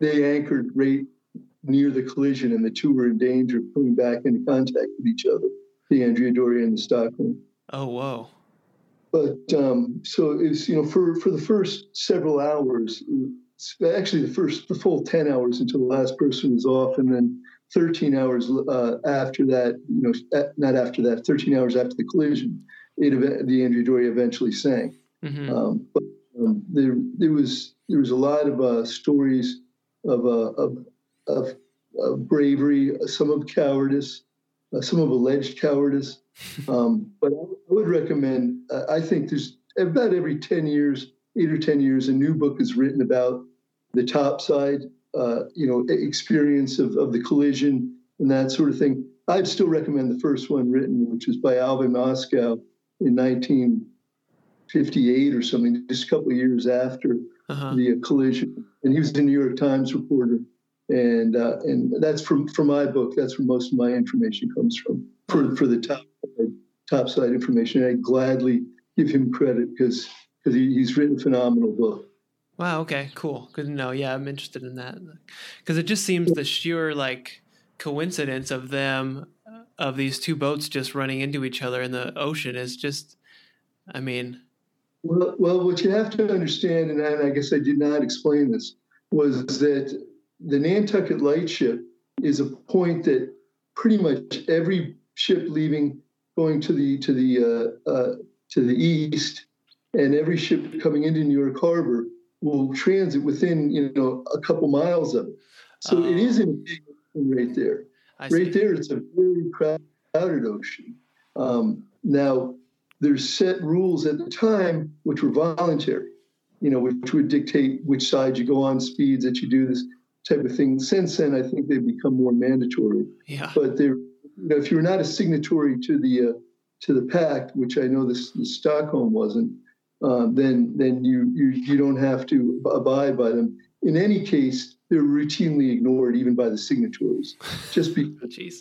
they anchored right near the collision, and the two were in danger of coming back into contact with each other, the Andrea Doria and the Stockholm. Oh, whoa! But um, so it's you know for for the first several hours. It, Actually, the first, the full ten hours until the last person was off, and then thirteen hours uh, after that, you know, not after that, thirteen hours after the collision, it the Andrea Doria eventually sank. Mm-hmm. Um, but um, there, there was there was a lot of uh, stories of, uh, of, of of bravery, some of cowardice, uh, some of alleged cowardice. um, but I would recommend. Uh, I think there's about every ten years. Eight or ten years, a new book is written about the topside, uh, you know, experience of, of the collision and that sort of thing. I'd still recommend the first one written, which was by Alvin Moscow in nineteen fifty-eight or something, just a couple of years after uh-huh. the uh, collision. And he was the New York Times reporter, and uh, and that's from from my book. That's where most of my information comes from for for the top topside information. And I gladly give him credit because. Because he's written a phenomenal book. Wow. Okay. Cool. Good to know. Yeah, I'm interested in that because it just seems the sheer like coincidence of them of these two boats just running into each other in the ocean is just. I mean. Well, well, what you have to understand, and I, and I guess I did not explain this, was that the Nantucket Lightship is a point that pretty much every ship leaving, going to the to the uh, uh, to the east. And every ship coming into New York Harbor will transit within, you know, a couple miles of it. So um, it is in right there. I right see. There, it's a very crowded ocean. Um, now, there's set rules at the time which were voluntary, you know, which would dictate which side you go on, speeds that you do, this type of thing. Since then, I think they've become more mandatory. Yeah. But they're, you know, if you're not a signatory to the uh, to the pact, which I know this, this Stockholm wasn't. Uh, then, then you, you you don't have to abide by them. In any case, they're routinely ignored, even by the signatories, just because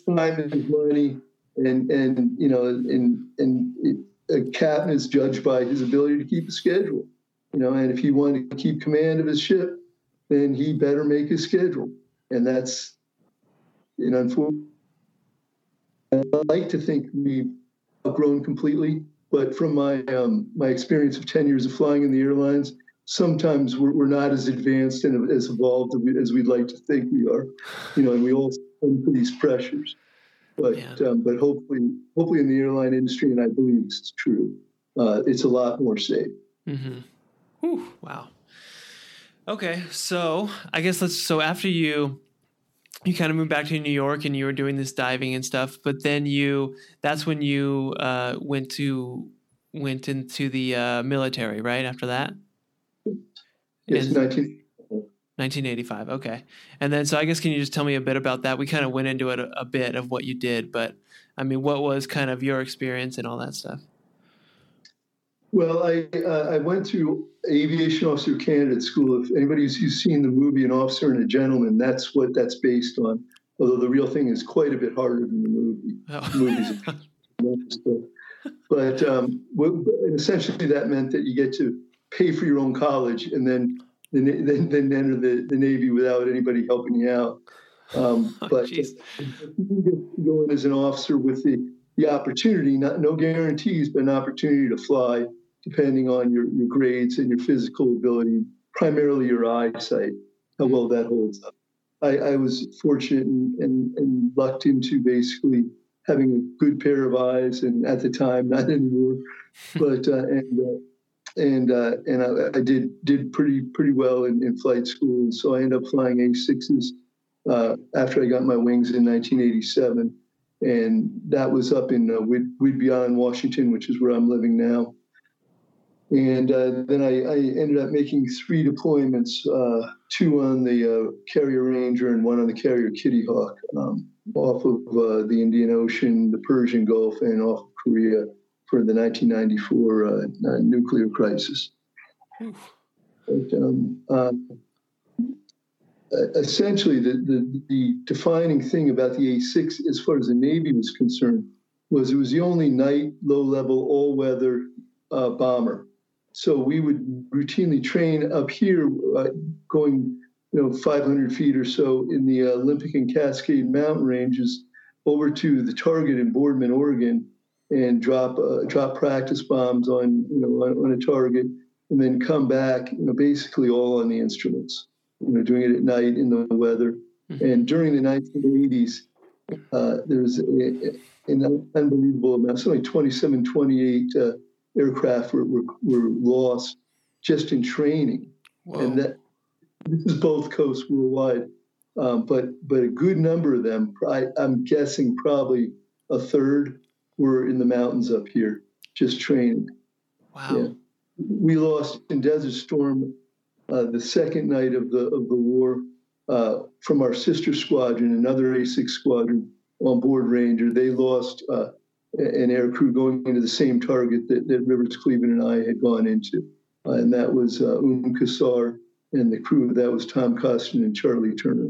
oh, time is money, and and you know, and and it, a captain is judged by his ability to keep a schedule, you know. And if he wanted to keep command of his ship, then he better make his schedule, and that's, you know, unfortunately. I like to think we've outgrown completely. But from my um, my experience of ten years of flying in the airlines, sometimes we're, we're not as advanced and as evolved as we'd like to think we are, you know. And we all come to these pressures. But yeah. um, but hopefully, hopefully in the airline industry, and I believe it's true, uh, it's a lot more safe. Mm-hmm. Whew, wow. Okay, so I guess let's. So after you, you kind of moved back to New York, and you were doing this diving and stuff. But then you, that's when you uh, went to went into the uh, military, right? After that, yes, nineteen. nineteen eighty-five. Okay. And then, so I guess, can you just tell me a bit about that? We kind of went into it a, a bit of what you did, but I mean, what was kind of your experience and all that stuff? Well, I, uh, I went to Aviation Officer Candidate School. If anybody who's seen the movie, An Officer and a Gentleman, that's what that's based on. Although the real thing is quite a bit harder than the movie. Oh. The movies are- but um, essentially that meant that you get to pay for your own college and then Then, then enter the, the Navy without anybody helping you out. Um, oh, but geez. You go in as an officer with the, the opportunity, not no guarantees, but an opportunity to fly depending on your, your grades and your physical ability, primarily your eyesight, how well that holds up. I, I was fortunate and, and, and lucked into basically having a good pair of eyes, and at the time, not anymore, but uh, and uh, And uh, and I, I did did pretty pretty well in, in flight school, and so I ended up flying A sixes uh, after I got my wings in nineteen eighty-seven, and that was up in uh, Whid- Whidbey, Washington, which is where I'm living now. And uh, then I, I ended up making three deployments, uh, two on the uh, carrier Ranger and one on the carrier Kitty Hawk, um, off of uh, the Indian Ocean, the Persian Gulf, and off Korea. For the nineteen ninety-four uh, nuclear crisis. But, um, um, essentially, the, the, the defining thing about the A six, as far as the Navy was concerned, was it was the only night, low-level, all-weather uh, bomber. So we would routinely train up here, uh, going you know five hundred feet or so in the Olympic and Cascade Mountain ranges, over to the target in Boardman, Oregon, and drop uh, drop practice bombs on you know on, on a target, and then come back you know basically all on the instruments, you know doing it at night in the weather. Mm-hmm. And during the nineteen eighties, uh, there was a, a, an unbelievable amount. Something like twenty-seven, twenty-eight uh, aircraft were, were were lost just in training. Wow. And that this is both coasts worldwide, um, but but a good number of them, I, I'm guessing probably a third. We're in the mountains up here, just training. Wow. Yeah. We lost in Desert Storm uh, the second night of the of the war uh, from our sister squadron, another A six squadron on board Ranger. They lost uh, an air crew going into the same target that, that Rivers Cleveland and I had gone into, uh, and that was uh, Um Kassar and the crew. That was Tom Costin and Charlie Turner,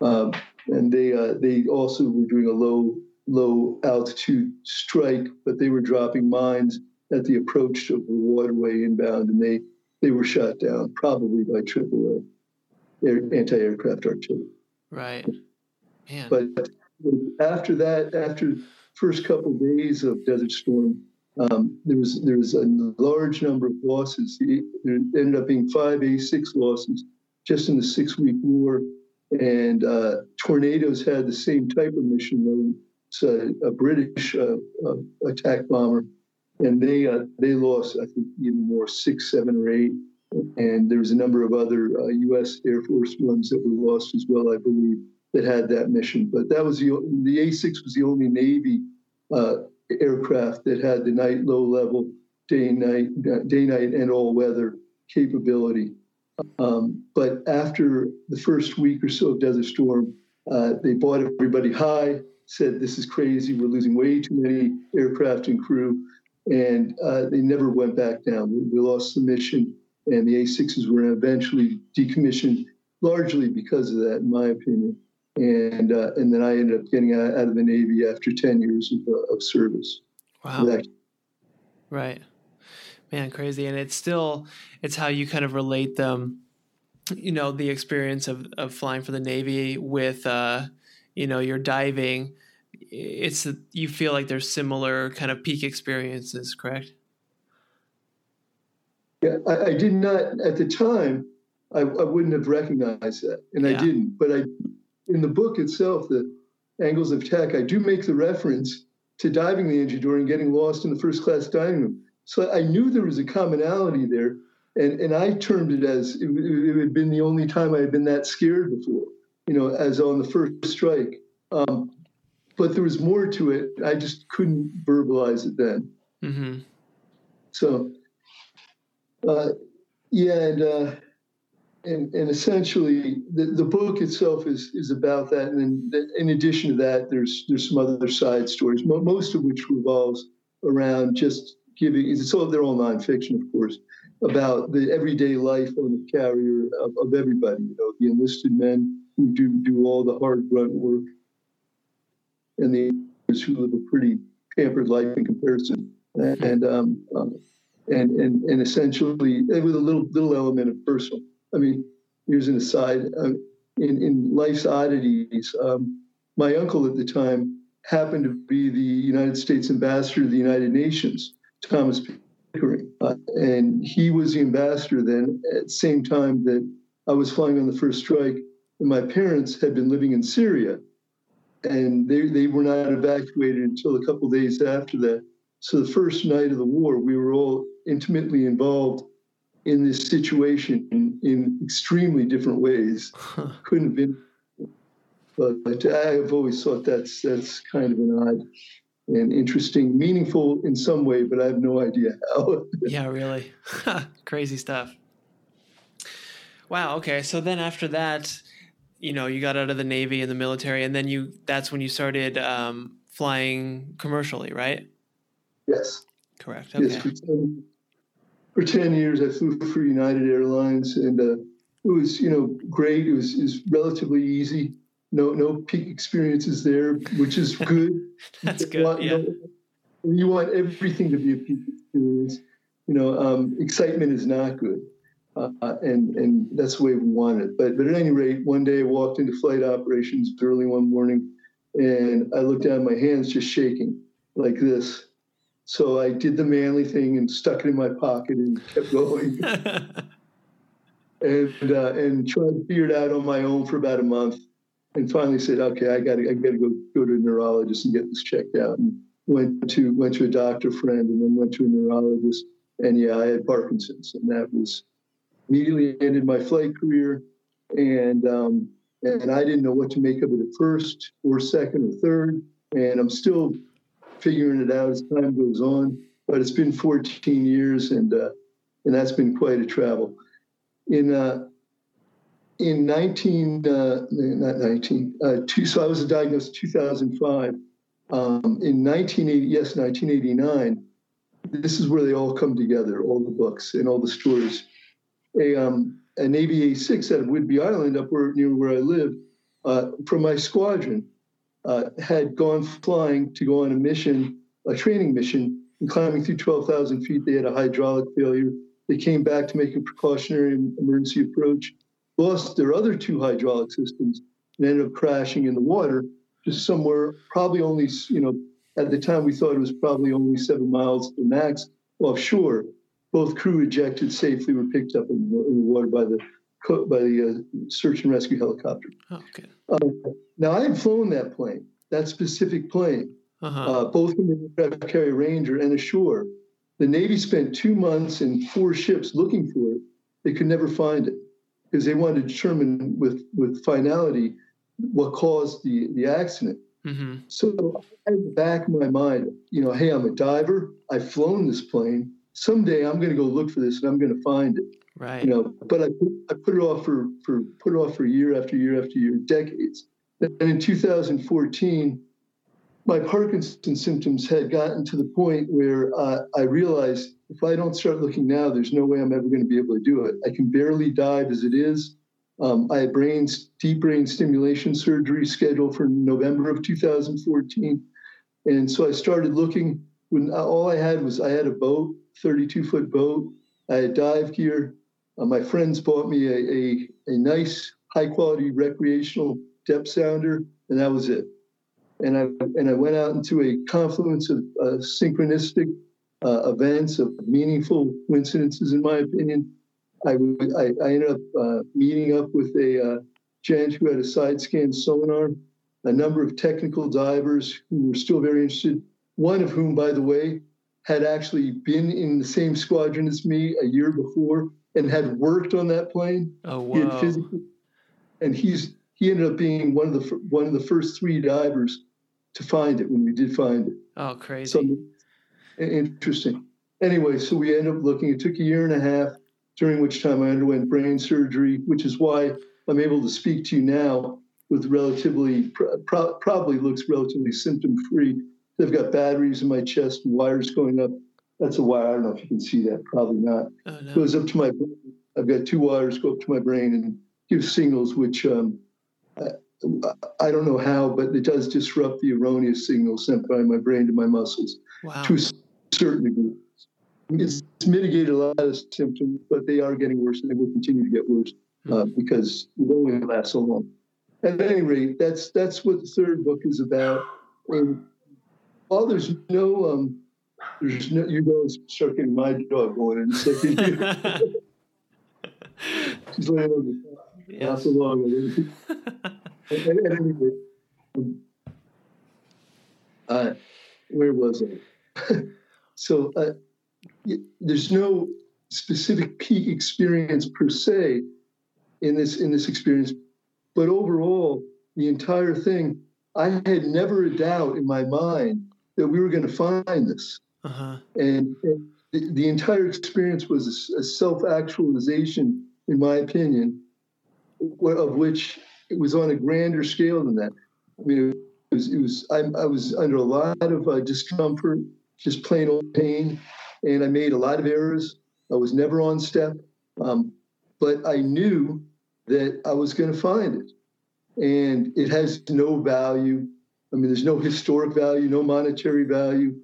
uh, and they uh, they also were doing a low. low altitude strike, but they were dropping mines at the approach of the waterway inbound, and they, they were shot down, probably by triple A, air, anti-aircraft artillery. Right. Man. But after that, after the first couple of days of Desert Storm, um, there was there was a large number of losses. There ended up being five A six losses just in the six-week war, and uh, Tornadoes had the same type of mission load. So a British uh, uh, attack bomber, and they uh, they lost, I think, even more, six, seven, or eight. And there was a number of other uh, U S Air Force ones that were lost as well, I believe, that had that mission. But that was the the A six was the only Navy uh, aircraft that had the night, low level, day night, day night, and all weather capability. Um, but after the first week or so of Desert Storm, uh, they bought everybody high. Said, this is crazy, we're losing way too many aircraft and crew, and uh, they never went back down. We, we lost the mission, and the A sixes were eventually decommissioned, largely because of that, in my opinion. And uh, and then I ended up getting out, out of the Navy after ten years of, uh, of service. Wow. That- right. Man, crazy. And it's still, it's how you kind of relate them, you know, the experience of, of flying for the Navy with, uh, you know, you're diving, it's, you feel like there's similar kind of peak experiences, correct? Yeah, I, I did not, at the time, I, I wouldn't have recognized that, and yeah. I didn't. But I, in the book itself, the Angles of Attack, I do make the reference to diving the Angel Doria and getting lost in the first-class dining room. So I knew there was a commonality there, and, and I termed it as it, it had been the only time I had been that scared before, you know, as on the first strike. Um, but there was more to it. I just couldn't verbalize it then. Mm-hmm. So, uh, yeah, and, uh, and and essentially the, the book itself is is about that. And then in addition to that, there's there's some other side stories, most of which revolves around just giving. It's all they're all nonfiction, of course, about the everyday life on the carrier of, of everybody. You know, the enlisted men who do do all the hard grunt work, and the others who live a pretty pampered life in comparison. And um, um, and and and essentially with a little little element of personal. I mean, here's an aside. Um, in in life's oddities, um, my uncle at the time happened to be the United States ambassador to the United Nations, Thomas Pickering, uh, and he was the ambassador then. At the same time that I was flying on the first strike, and my parents had been living in Syria, and they they were not evacuated until a couple of days after that. So the first night of the war, we were all intimately involved in this situation in, in extremely different ways. Huh. Couldn't have been. But, but I have always thought that's that's kind of an odd and interesting, meaningful in some way, but I have no idea how. Yeah, really. Crazy stuff. Wow, okay. So then after that, you know, you got out of the Navy and the military, and then you that's when you started um, flying commercially, right? Yes. Correct. Okay. Yes, for ten, for ten years, I flew for United Airlines, and uh, it was, you know, great. It was, it was relatively easy. No, no peak experiences there, which is good. That's good. Want, yeah. You know, you want everything to be a peak experience. You know, um, excitement is not good, uh, and and that's the way we want it. But but at any rate, one day I walked into flight operations early one morning, and I looked down, my hands just shaking like this. So I did the manly thing and stuck it in my pocket and kept going, and uh, and tried to figure it out on my own for about a month, and finally said, "Okay, I got to I got to go go to a neurologist and get this checked out." And went to went to a doctor friend, and then went to a neurologist, and yeah, I had Parkinson's, and that was immediately ended my flight career, and um, and I didn't know what to make of it at first, or second, or third, and I'm still figuring it out as time goes on, but it's been fourteen years, and uh, and that's been quite a travel. In uh, in nineteen, uh, not nineteen, uh, two, so I was diagnosed in two thousand five. Um, in nineteen eighty, yes, nineteen eighty-nine. This is where they all come together, all the books and all the stories. A um, a Navy A six out of Whidbey Island, up where, near where I lived, uh, from my squadron. Uh, had gone flying to go on a mission, a training mission, and climbing through twelve thousand feet. They had a hydraulic failure. They came back to make a precautionary emergency approach, lost their other two hydraulic systems, and ended up crashing in the water, just somewhere probably only, you know, at the time we thought it was probably only seven miles to max offshore. Both crew ejected safely, were picked up in the, in the water by the by the uh, search and rescue helicopter. Okay. Um, now, I had flown that plane, that specific plane, uh-huh. uh, both from an aircraft carrier Ranger and ashore. The Navy spent two months and four ships looking for it. They could never find it because they wanted to determine with, with finality what caused the, the accident. Mm-hmm. So I had back in my mind, you know, hey, I'm a diver. I've flown this plane. Someday I'm going to go look for this and I'm going to find it. Right. You know, but I put, I put it off for, for put it off for year after year after year, decades. And in two thousand fourteen, my Parkinson's symptoms had gotten to the point where uh, I realized if I don't start looking now, there's no way I'm ever going to be able to do it. I can barely dive as it is. Um, I had brain deep brain stimulation surgery scheduled for November of two thousand fourteen, and so I started looking. When all I had was I had a boat, thirty-two foot boat. I had dive gear. Uh, my friends bought me a, a, a nice, high-quality recreational depth sounder, and that was it. And I and I went out into a confluence of uh, synchronistic uh, events, of meaningful coincidences, in my opinion. I, I, I ended up uh, meeting up with a uh, gent who had a side-scan sonar a number of technical divers who were still very interested, one of whom, by the way, had actually been in the same squadron as me a year before and had worked on that plane. Oh, wow. He had physically, and he's he ended up being one of the one of the first three divers to find it when we did find it. Oh, crazy. Something interesting. Anyway, so we ended up looking. It took a year and a half, during which time I underwent brain surgery, which is why I'm able to speak to you now with relatively, pro- probably looks relatively symptom-free. They've got batteries in my chest, wires going up. That's a wire. I don't know if you can see that. Probably not. Oh, no. Goes up to my brain. I've got two wires go up to my brain and give signals, which um, I, I don't know how, but it does disrupt the erroneous signals sent by my brain to my muscles. Wow. To a certain degree. It's, it's mitigated a lot of symptoms, but they are getting worse, and they will continue to get worse uh, mm-hmm. because it only lasts so long. At any rate, that's that's what the third book is about. And while there's no, um, there's no, you guys start getting my dog going in a second. She's laying on the top. Yes. Not so long. At, at any rate, um, uh, where was I? So. Uh, There's no specific peak experience per se in this in this experience, but overall, the entire thing, I had never a doubt in my mind that we were going to find this. Uh-huh. And, and the, the entire experience was a, a self-actualization, in my opinion, of which it was on a grander scale than that. I mean, it was, it was I, I was under a lot of uh, discomfort, just plain old pain. And I made a lot of errors. I was never on step. Um, but I knew that I was going to find it. And it has no value. I mean, there's no historic value, no monetary value.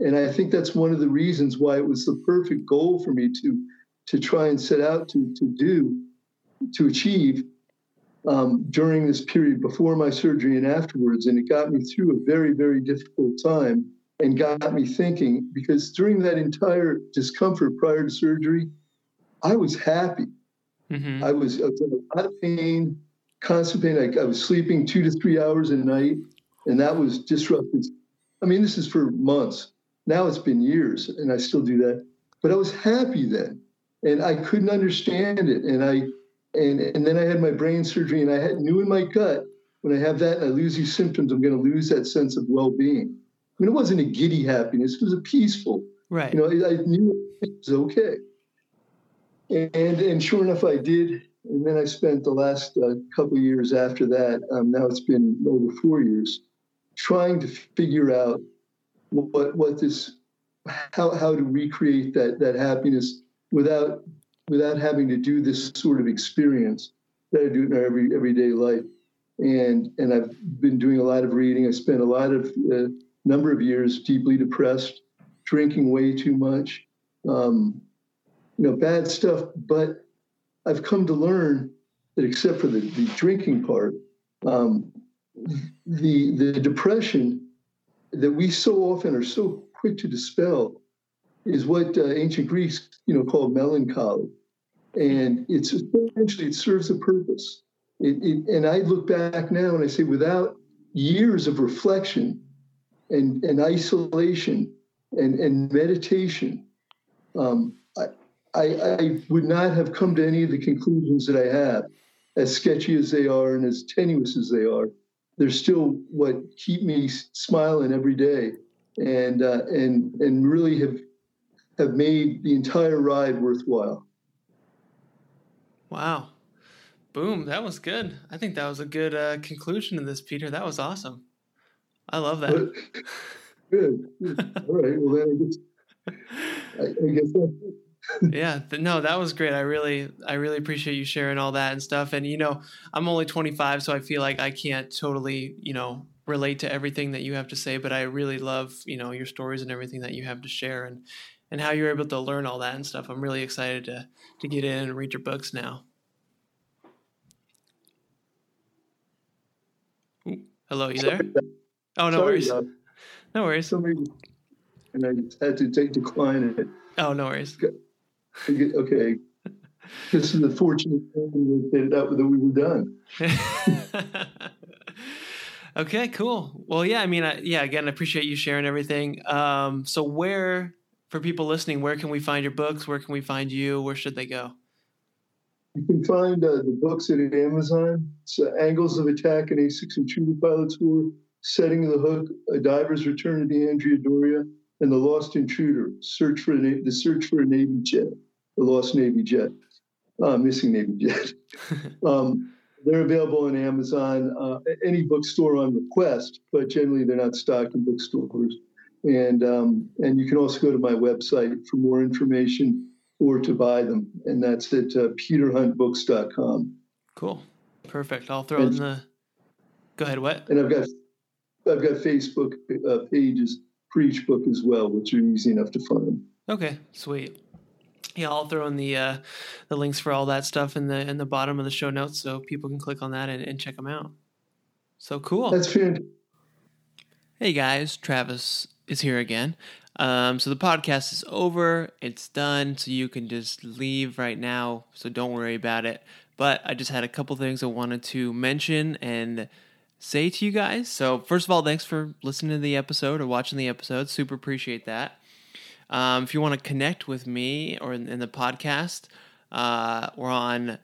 And I think that's one of the reasons why it was the perfect goal for me to to try and set out to, to do, to achieve um, during this period before my surgery and afterwards. And it got me through a very, very difficult time. And got me thinking, because during that entire discomfort prior to surgery, I was happy. Mm-hmm. I was I was in a lot of pain, constant pain. I, I was sleeping two to three hours a night, and that was disrupted. I mean, this is for months. Now it's been years, and I still do that. But I was happy then, and I couldn't understand it. And I, and and then I had my brain surgery, and I had knew in my gut when I have that and I lose these symptoms, I'm going to lose that sense of well-being. I mean, it wasn't a giddy happiness. It was a peaceful. Right. You know, I knew it was okay. And and sure enough, I did. And then I spent the last uh, couple of years after that, um, now it's been over four years, trying to figure out what what this, how how to recreate that that happiness without without having to do this sort of experience that I do in our every, everyday life. And, and I've been doing a lot of reading. I spent a lot of... Uh, number of years deeply depressed, drinking way too much, um, you know, bad stuff. But I've come to learn that except for the, the drinking part, um, the the depression that we so often are so quick to dispel is what uh, ancient Greece, you know, called melancholy. And it's essentially, it serves a purpose. It, it, and I look back now and I say, without years of reflection, And, and isolation and, and meditation, um, I, I, I would not have come to any of the conclusions that I have. As sketchy as they are and as tenuous as they are, they're still what keep me smiling every day, and uh, and and really have have made the entire ride worthwhile. Wow, boom! That was good. I think that was a good uh, conclusion to this, Peter. That was awesome. I love that. Good. All right. Well, then I guess, I, I guess that's it. Yeah. Th- no, that was great. I really, I really appreciate you sharing all that and stuff. And, you know, I'm only twenty-five, so I feel like I can't totally, you know, relate to everything that you have to say, but I really love, you know, your stories and everything that you have to share and, and how you're able to learn all that and stuff. I'm really excited to, to get in and read your books now. Ooh, hello, you there? Oh, no Sorry, worries. God. No worries. Somebody, and I had to take decline it. Oh, no worries. Okay. This is the fortunate thing that we were done. Okay, cool. Well, yeah, I mean, I, yeah, again, I appreciate you sharing everything. Um, so where, for people listening, where can we find your books? Where can we find you? Where should they go? You can find uh, the books at Amazon. It's uh, Angles of Attack, an A six Intruder Pilot's War, Setting the Hook, A Diver's Return to the Andrea Doria, and The Lost Intruder, Search for a, The Search for a Navy Jet, The Lost Navy Jet, uh, Missing Navy Jet. um, They're available on Amazon, uh, any bookstore on request, but generally they're not stocked in bookstores. And um, and you can also go to my website for more information or to buy them. And that's at uh, peter hunt books dot com. Cool. Perfect. I'll throw and, in the... Go ahead, what? And I've got I've got Facebook uh, pages for each book as well, which are easy enough to find. Okay, sweet. Yeah, I'll throw in the uh, the links for all that stuff in the in the bottom of the show notes, so people can click on that and, and check them out. So cool. That's fantastic. Hey guys, Travis is here again. Um, so the podcast is over; it's done, so you can just leave right now. So don't worry about it. But I just had a couple things I wanted to mention and say to you guys. So first of all, thanks for listening to the episode or watching the episode. Super appreciate that. Um, if you want to connect with me or in, in the podcast, uh, we're on,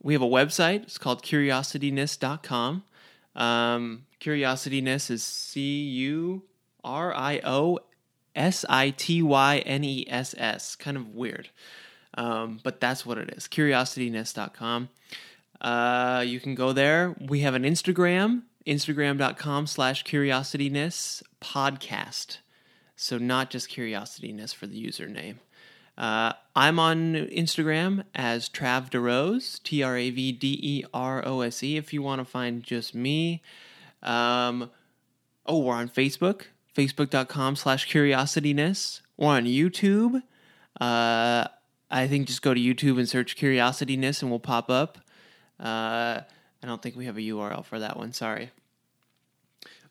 we have a website. It's called curiosityness dot com. Um, Curiosityness is C U R I O S I T Y N E S S. Kind of weird. Um, but that's what it is. curiosityness dot com. Uh, you can go there. We have an Instagram, instagram dot com slash curiosityness podcast. So not just Curiosityness for the username. Uh, I'm on Instagram as Trav DeRose, T R A V D E R O S E, if you want to find just me. Um, oh, we're on Facebook, facebook dot com slash Curiosityness. We're on YouTube. Uh, I think just go to YouTube and search Curiosityness and we'll pop up. Uh, I don't think we have a U R L for that one, sorry.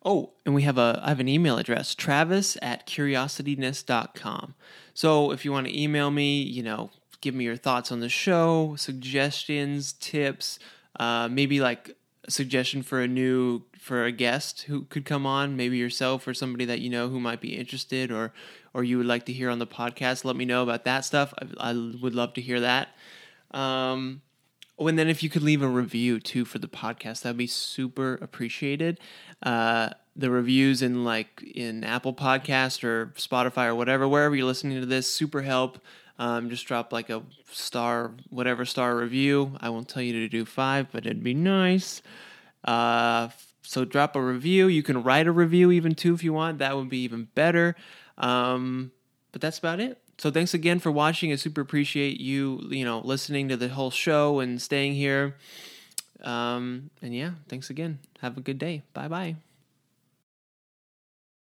Oh, and we have a, I have an email address, travis at curiosityness dot com. So if you want to email me, you know, give me your thoughts on the show, suggestions, tips, uh, maybe like a suggestion for a new, for a guest who could come on, maybe yourself or somebody that you know who might be interested or, or you would like to hear on the podcast, let me know about that stuff. I, I would love to hear that. Um, Oh, and then if you could leave a review, too, for the podcast, that would be super appreciated. Uh, the reviews in, like, in Apple Podcast or Spotify or whatever, wherever you're listening to this, super help. Um, just drop, like, a star, whatever star review. I won't tell you to do five, but it'd be nice. Uh, so drop a review. You can write a review even, too, if you want. That would be even better. Um, but that's about it. So thanks again for watching. I super appreciate you, you know, listening to the whole show and staying here. Um, and yeah, thanks again. Have a good day. Bye-bye.